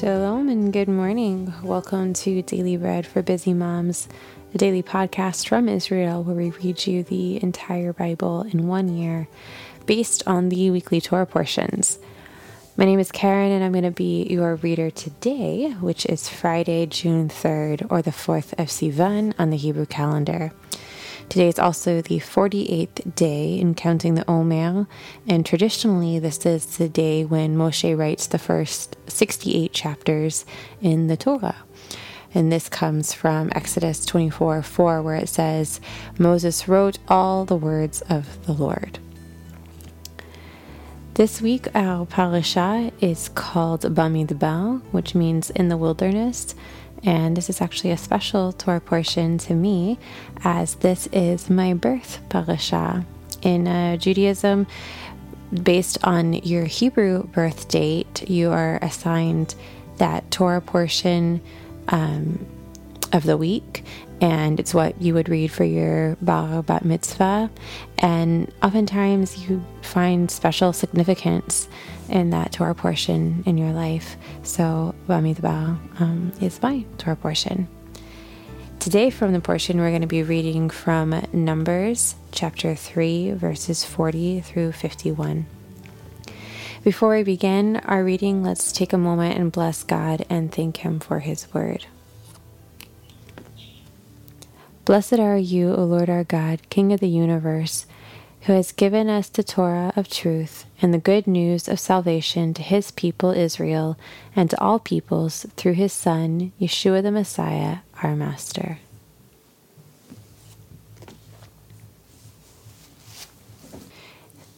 Shalom and good morning. Welcome to Daily Bread for Busy Moms, a daily podcast from Israel where we read you the entire Bible in one year based on the weekly Torah portions. My name is Karen and I'm going to be your reader today, which is Friday, June 3rd or the 4th of Sivan on the Hebrew calendar. Today is also the 48th day in counting the Omer, and traditionally this is the day when Moshe writes the first 68 chapters in the Torah. And this comes from Exodus 24:4, where it says, Moses wrote all the words of the Lord. This week our parasha is called Bamidbar, which means in the wilderness. And this is actually a special Torah portion to me, as this is my birth parasha. In Judaism, based on your Hebrew birth date, you are assigned that Torah portion of the week, and it's what you would read for your bar bat mitzvah. And oftentimes you find special significance in that Torah portion in your life. So Bamidbar is my Torah portion. Today from the portion, we're going to be reading from Numbers chapter 3, verses 40 through 51. Before we begin our reading, let's take a moment and bless God and thank Him for His word. Blessed are you, O Lord our God, King of the universe, who has given us the Torah of truth and the good news of salvation to His people Israel and to all peoples through His Son, Yeshua the Messiah, our Master.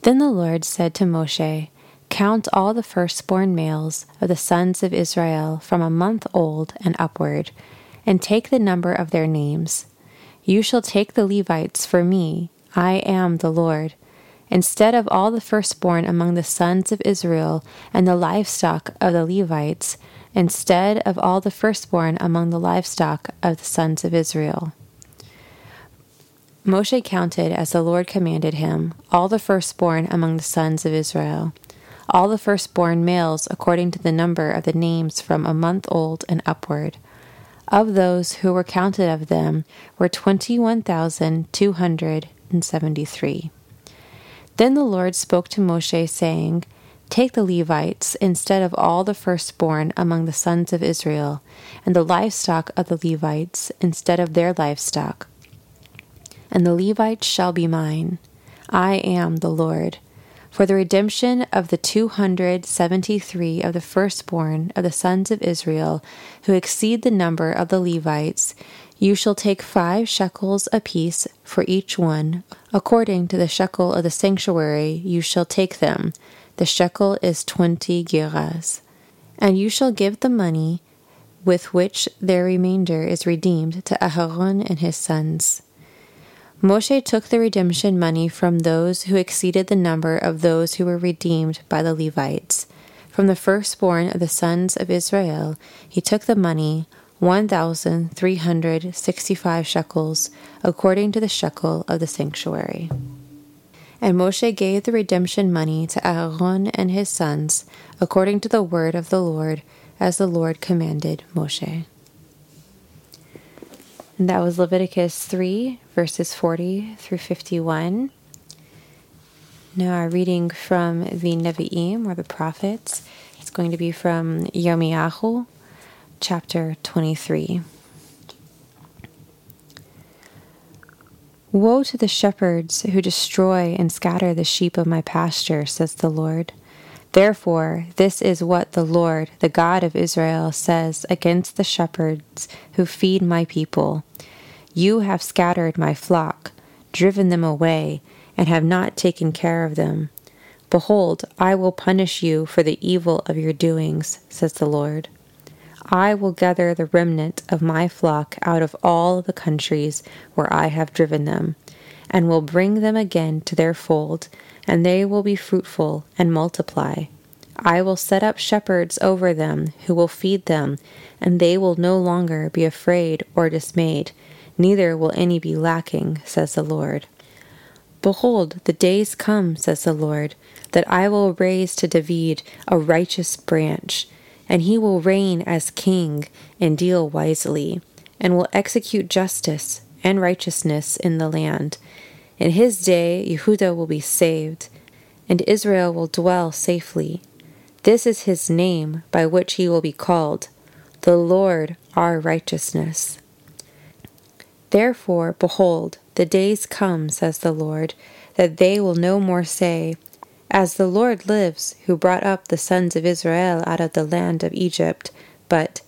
Then the Lord said to Moshe, Count all the firstborn males of the sons of Israel from a month old and upward, and take the number of their names. You shall take the Levites for me, I am the Lord, instead of all the firstborn among the sons of Israel and the livestock of the Levites, instead of all the firstborn among the livestock of the sons of Israel. Moshe counted, as the Lord commanded him, all the firstborn among the sons of Israel, all the firstborn males according to the number of the names from a month old and upward. Of those who were counted of them were 21,273. Then the Lord spoke to Moshe, saying, Take the Levites instead of all the firstborn among the sons of Israel, and the livestock of the Levites instead of their livestock. And the Levites shall be mine. I am the Lord. For the redemption of the 273 of the firstborn of the sons of Israel, who exceed the number of the Levites, you shall take 5 shekels apiece for each one. According to the shekel of the sanctuary, you shall take them. The shekel is 20 gerahs. And you shall give the money with which their remainder is redeemed to Aharon and his sons. Moshe took the redemption money from those who exceeded the number of those who were redeemed by the Levites. From the firstborn of the sons of Israel, he took the money, 1,365 shekels, according to the shekel of the sanctuary. And Moshe gave the redemption money to Aaron and his sons, according to the word of the Lord, as the Lord commanded Moshe. And that was Leviticus 3, verses 40 through 51. Now our reading from the Nevi'im, or the prophets, is going to be from Yomiahu, chapter 23. Woe to the shepherds who destroy and scatter the sheep of my pasture, says the Lord. Therefore, this is what the Lord, the God of Israel, says against the shepherds who feed my people. You have scattered my flock, driven them away, and have not taken care of them. Behold, I will punish you for the evil of your doings, says the Lord. I will gather the remnant of my flock out of all the countries where I have driven them, and will bring them again to their fold, and they will be fruitful and multiply. I will set up shepherds over them who will feed them, and they will no longer be afraid or dismayed, neither will any be lacking, says the Lord. Behold, the days come, says the Lord, that I will raise to David a righteous branch. and he will reign as king and deal wisely, and will execute justice and righteousness in the land. In his day, Yehudah will be saved, and Israel will dwell safely. This is his name by which he will be called, the Lord our righteousness. Therefore, behold, the days come, says the Lord, that they will no more say, As the Lord lives, who brought up the sons of Israel out of the land of Egypt, but,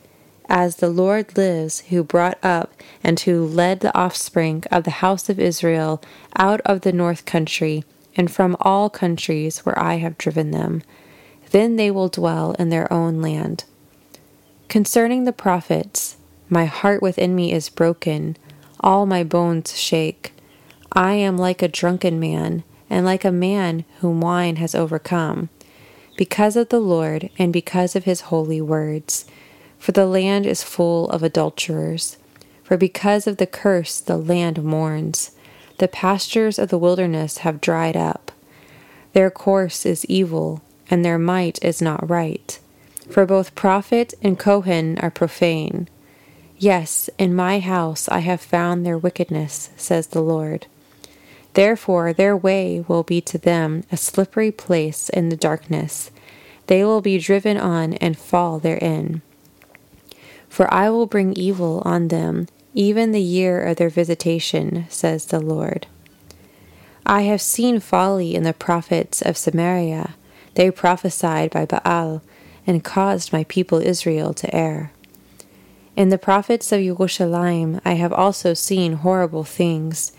As the Lord lives, who brought up and who led the offspring of the house of Israel out of the north country, and from all countries where I have driven them, then they will dwell in their own land. Concerning the prophets, my heart within me is broken, all my bones shake. I am like a drunken man, and like a man whom wine has overcome, because of the Lord and because of his holy words. For the land is full of adulterers. For because of the curse the land mourns. The pastures of the wilderness have dried up. Their course is evil, and their might is not right. For both prophet and Kohen are profane. Yes, in my house I have found their wickedness, says the Lord. Therefore their way will be to them a slippery place in the darkness. They will be driven on and fall therein. For I will bring evil on them, even the year of their visitation, says the Lord. I have seen folly in the prophets of Samaria. They prophesied by Baal, and caused my people Israel to err. In the prophets of Yerushalayim I have also seen horrible things.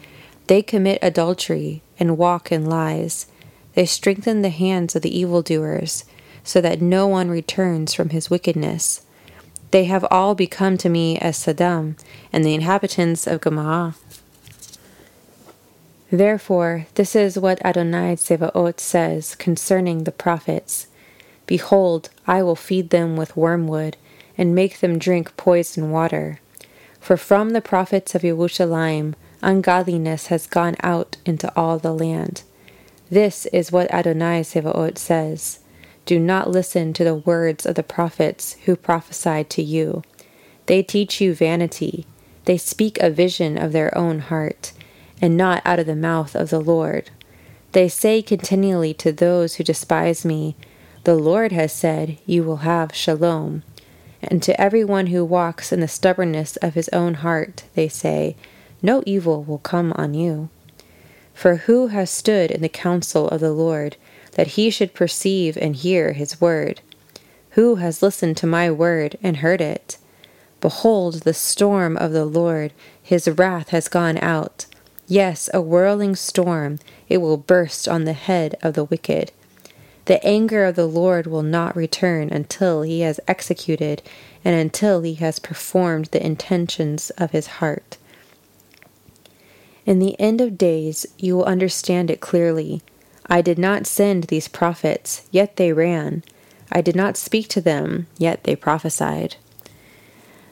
They commit adultery, and walk in lies. They strengthen the hands of the evildoers, so that no one returns from his wickedness. They have all become to me as Sodom, and the inhabitants of Gomorrah. Therefore, this is what Adonai Tzva'ot says concerning the prophets. Behold, I will feed them with wormwood, and make them drink poison water. For from the prophets of Yerushalayim, ungodliness has gone out into all the land. This is what Adonai Tzva'ot says. Do not listen to the words of the prophets who prophesied to you. They teach you vanity. They speak a vision of their own heart, and not out of the mouth of the Lord. They say continually to those who despise me, The Lord has said, You will have shalom. And to everyone who walks in the stubbornness of his own heart, they say, No evil will come on you. For who has stood in the counsel of the Lord, that he should perceive and hear his word? Who has listened to my word and heard it? Behold the storm of the Lord, his wrath has gone out. Yes, a whirling storm, it will burst on the head of the wicked. The anger of the Lord will not return until he has executed and until he has performed the intentions of his heart. In the end of days you will understand it clearly. I did not send these prophets, yet they ran. I did not speak to them, yet they prophesied.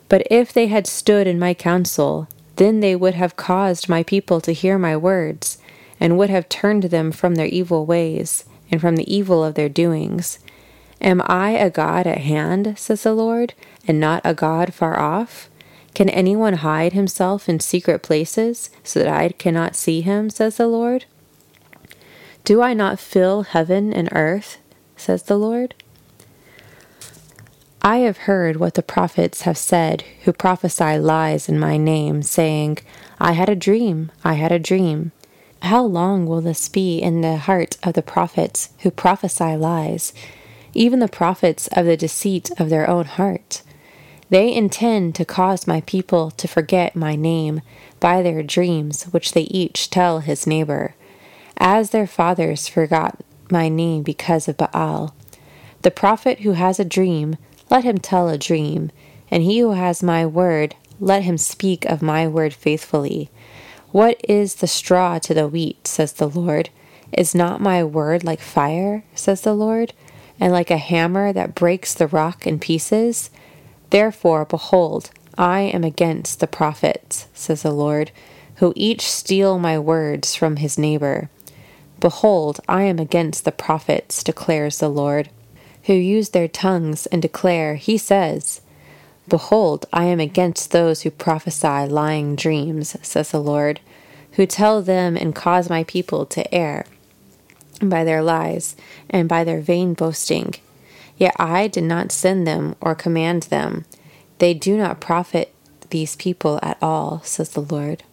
But if they had stood in my counsel, then they would have caused my people to hear my words, and would have turned them from their evil ways, and from the evil of their doings. Am I a God at hand, says the Lord, and not a God far off? Can anyone hide himself in secret places, so that I cannot see him, says the Lord? Do I not fill heaven and earth, says the Lord? I have heard what the prophets have said, who prophesy lies in my name, saying, I had a dream, I had a dream. How long will this be in the heart of the prophets who prophesy lies, even the prophets of the deceit of their own heart? They intend to cause my people to forget my name by their dreams which they each tell his neighbor. As their fathers forgot my name because of Baal. The prophet who has a dream, let him tell a dream, and he who has my word, let him speak of my word faithfully. What is the straw to the wheat, says the Lord? Is not my word like fire, says the Lord, and like a hammer that breaks the rock in pieces? Therefore, behold, I am against the prophets, says the Lord, who each steal my words from his neighbor. Behold, I am against the prophets, declares the Lord, who use their tongues and declare, he says, Behold, I am against those who prophesy lying dreams, says the Lord, who tell them and cause my people to err by their lies and by their vain boasting. Yet I did not send them or command them. They do not profit these people at all, says the Lord.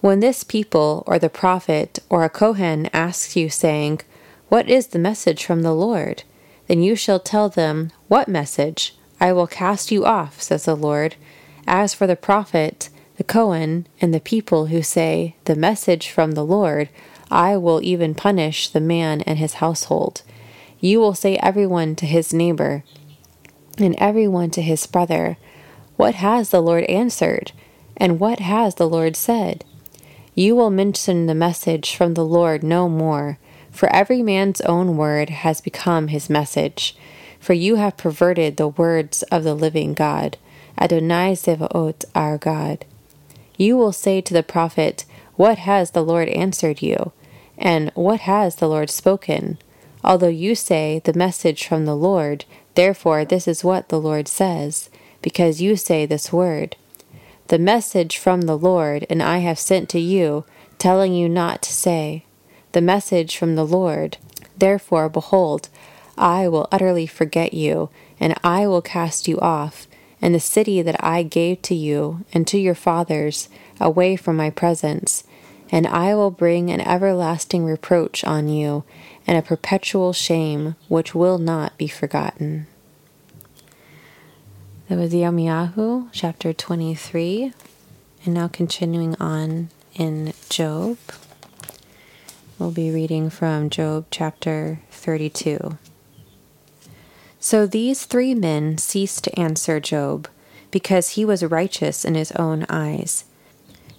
When this people or the prophet or a Kohen asks you, saying, What is the message from the Lord? Then you shall tell them, What message? I will cast you off, says the Lord. As for the prophet, the Kohen, and the people who say, The message from the Lord, I will even punish the man and his household. You will say everyone to his neighbor, and everyone to his brother, What has the Lord answered? And what has the Lord said? You will mention the message from the Lord no more. For every man's own word has become his message. For you have perverted the words of the living God, Adonai Tzva'ot, our God. You will say to the prophet, What has the Lord answered you? And what has the Lord spoken? Although you say, The message from the Lord, therefore this is what the Lord says, because you say this word, The message from the Lord, and I have sent to you, telling you not to say, The message from the Lord. Therefore, behold, I will utterly forget you, and I will cast you off, and the city that I gave to you and to your fathers, away from my presence. And I will bring an everlasting reproach on you, and a perpetual shame which will not be forgotten. That was Yomiahu, chapter 23, and now continuing on in Job. We'll be reading from Job chapter 32. So these three men ceased to answer Job, because he was righteous in his own eyes.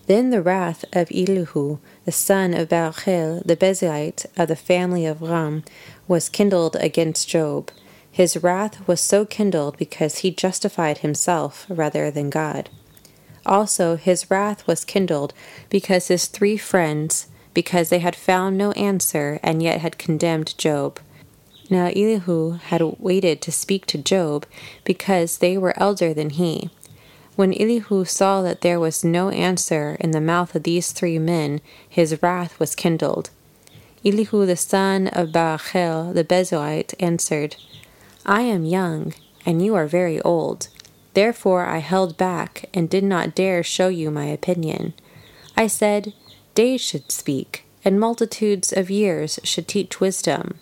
Then the wrath of Elihu, the son of Barachel, the Bezeite of the family of Ram, was kindled against Job. His wrath was so kindled because he justified himself rather than God. Also his wrath was kindled because his three friends, because they had found no answer and yet had condemned Job. Now Elihu had waited to speak to Job because they were elder than he. When Elihu saw that there was no answer in the mouth of these three men, his wrath was kindled. Elihu the son of Barachel the Bezoite answered, I am young, and you are very old. Therefore I held back and did not dare show you my opinion. I said, Days should speak, and multitudes of years should teach wisdom.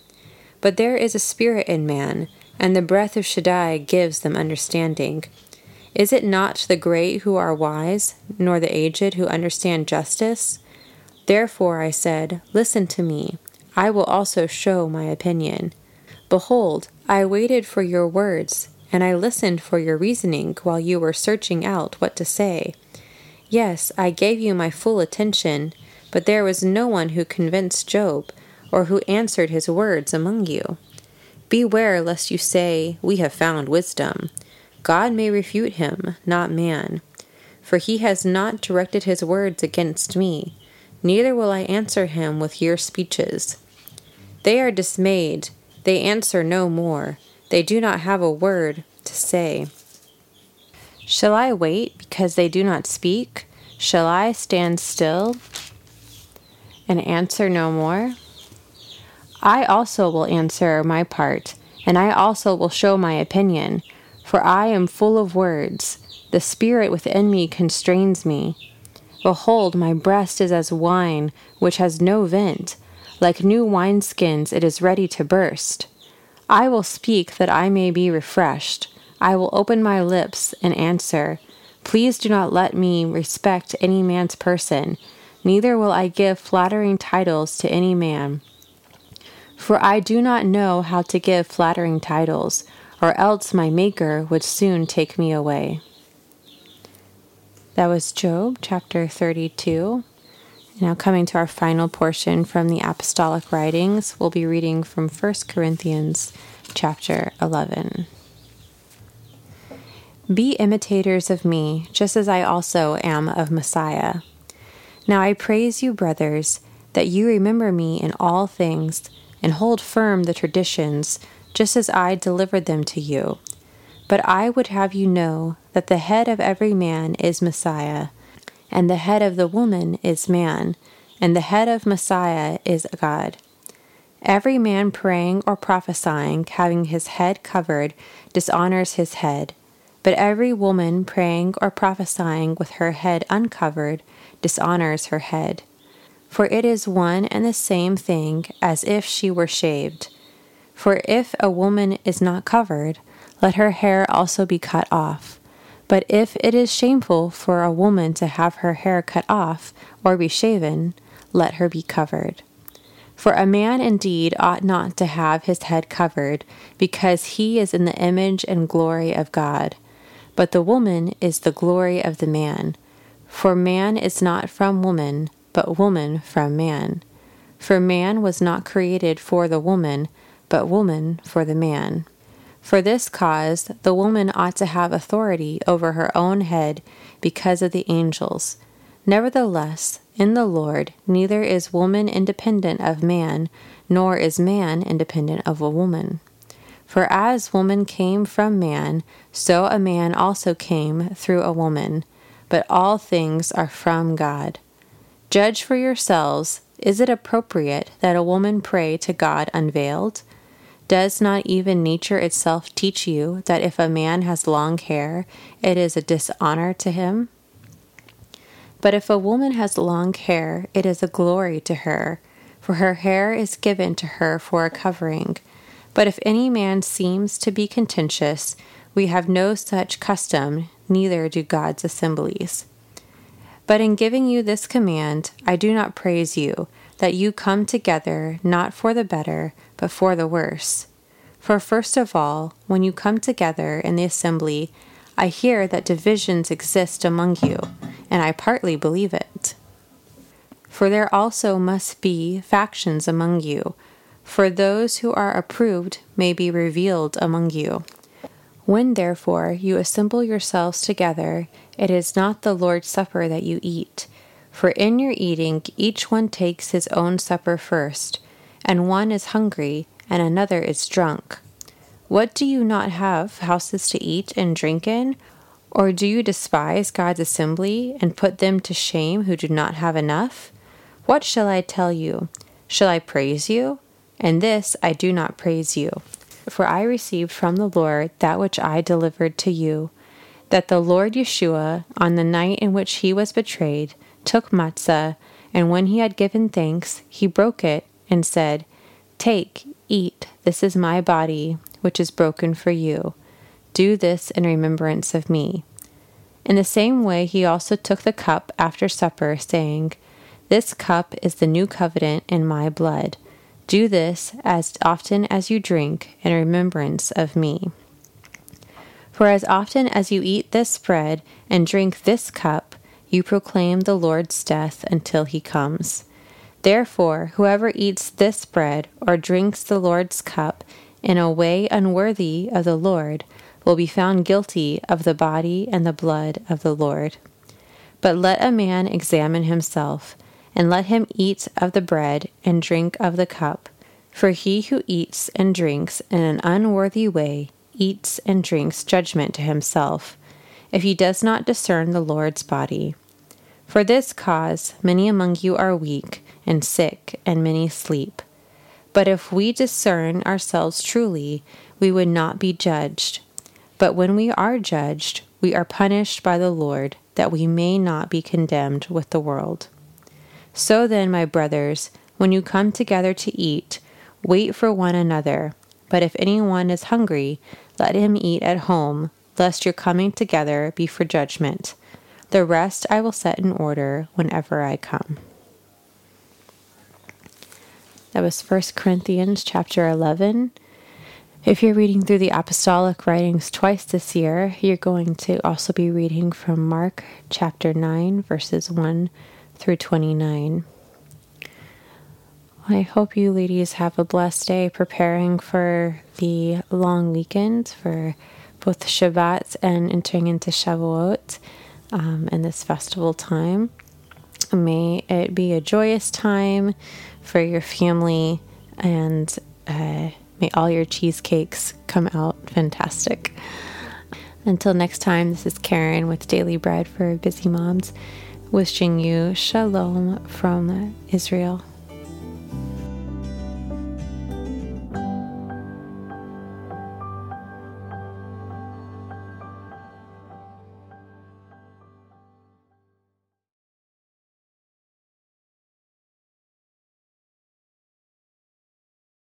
But there is a spirit in man, and the breath of Shaddai gives them understanding. Is it not the great who are wise, nor the aged who understand justice? Therefore I said, Listen to me, I will also show my opinion. Behold, I waited for your words, and I listened for your reasoning while you were searching out what to say. Yes, I gave you my full attention, but there was no one who convinced Job, or who answered his words among you. Beware lest you say, We have found wisdom. God may refute him, not man. For he has not directed his words against me, neither will I answer him with your speeches. They are dismayed, they answer no more, they do not have a word to say. Shall I wait because they do not speak? Shall I stand still and answer no more? I also will answer my part, and I also will show my opinion, for I am full of words. The spirit within me constrains me. Behold, my breast is as wine, which has no vent. Like new wineskins, it is ready to burst. I will speak that I may be refreshed. I will open my lips and answer. Please do not let me respect any man's person, neither will I give flattering titles to any man. For I do not know how to give flattering titles, or else my Maker would soon take me away. That was Job chapter 32. Now coming to our final portion from the Apostolic Writings, we'll be reading from 1 Corinthians chapter 11. Be imitators of me, just as I also am of Messiah. Now I praise you, brothers, that you remember me in all things, and hold firm the traditions just as I delivered them to you. But I would have you know that the head of every man is Messiah, and the head of the woman is man, and the head of Messiah is God. Every man praying or prophesying, having his head covered, dishonors his head. But every woman praying or prophesying with her head uncovered dishonors her head. For it is one and the same thing as if she were shaved. For if a woman is not covered, let her hair also be cut off. But if it is shameful for a woman to have her hair cut off or be shaven, let her be covered. For a man indeed ought not to have his head covered, because he is in the image and glory of God. But the woman is the glory of the man. For man is not from woman, but woman from man. For man was not created for the woman, but woman for the man. For this cause, the woman ought to have authority over her own head because of the angels. Nevertheless, in the Lord, neither is woman independent of man, nor is man independent of a woman. For as woman came from man, so a man also came through a woman. But all things are from God. Judge for yourselves, is it appropriate that a woman pray to God unveiled? Does not even nature itself teach you that if a man has long hair, it is a dishonor to him? But if a woman has long hair, it is a glory to her, for her hair is given to her for a covering. But if any man seems to be contentious, we have no such custom, neither do God's assemblies. But in giving you this command, I do not praise you, that you come together not for the better, but for the worse. For first of all, when you come together in the assembly, I hear that divisions exist among you, and I partly believe it. For there also must be factions among you, for those who are approved may be revealed among you. When therefore you assemble yourselves together, it is not the Lord's supper that you eat. For in your eating each one takes his own supper first, and one is hungry, and another is drunk. What do you not have houses to eat and drink in? Or do you despise God's assembly, and put them to shame who do not have enough? What shall I tell you? Shall I praise you? And this I do not praise you. For I received from the Lord that which I delivered to you, that the Lord Yeshua, on the night in which he was betrayed, took matzah, and when he had given thanks, he broke it and said, "Take, eat, this is my body, which is broken for you. Do this in remembrance of me." In the same way he also took the cup after supper, saying, "This cup is the new covenant in my blood. Do this as often as you drink in remembrance of me." For as often as you eat this bread and drink this cup, you proclaim the Lord's death until he comes. Therefore, whoever eats this bread or drinks the Lord's cup in a way unworthy of the Lord will be found guilty of the body and the blood of the Lord. But let a man examine himself, and let him eat of the bread and drink of the cup. For he who eats and drinks in an unworthy way eats and drinks judgment to himself, if he does not discern the Lord's body. For this cause many among you are weak and sick, and many sleep. But if we discern ourselves truly, we would not be judged. But when we are judged, we are punished by the Lord, that we may not be condemned with the world. So then, my brothers, when you come together to eat, wait for one another. But if anyone is hungry, let him eat at home, lest your coming together be for judgment. The rest I will set in order whenever I come. That was 1 Corinthians chapter 11. If you're reading through the apostolic writings twice this year, you're going to also be reading from Mark chapter 9, verses 1 through 29. I hope you ladies have a blessed day preparing for the long weekend, for both Shabbat and entering into Shavuot and this festival time. May it be a joyous time for your family, and May all your cheesecakes come out fantastic. Until next time, this is Karen with Daily Bread for Busy Moms, wishing you shalom from Israel.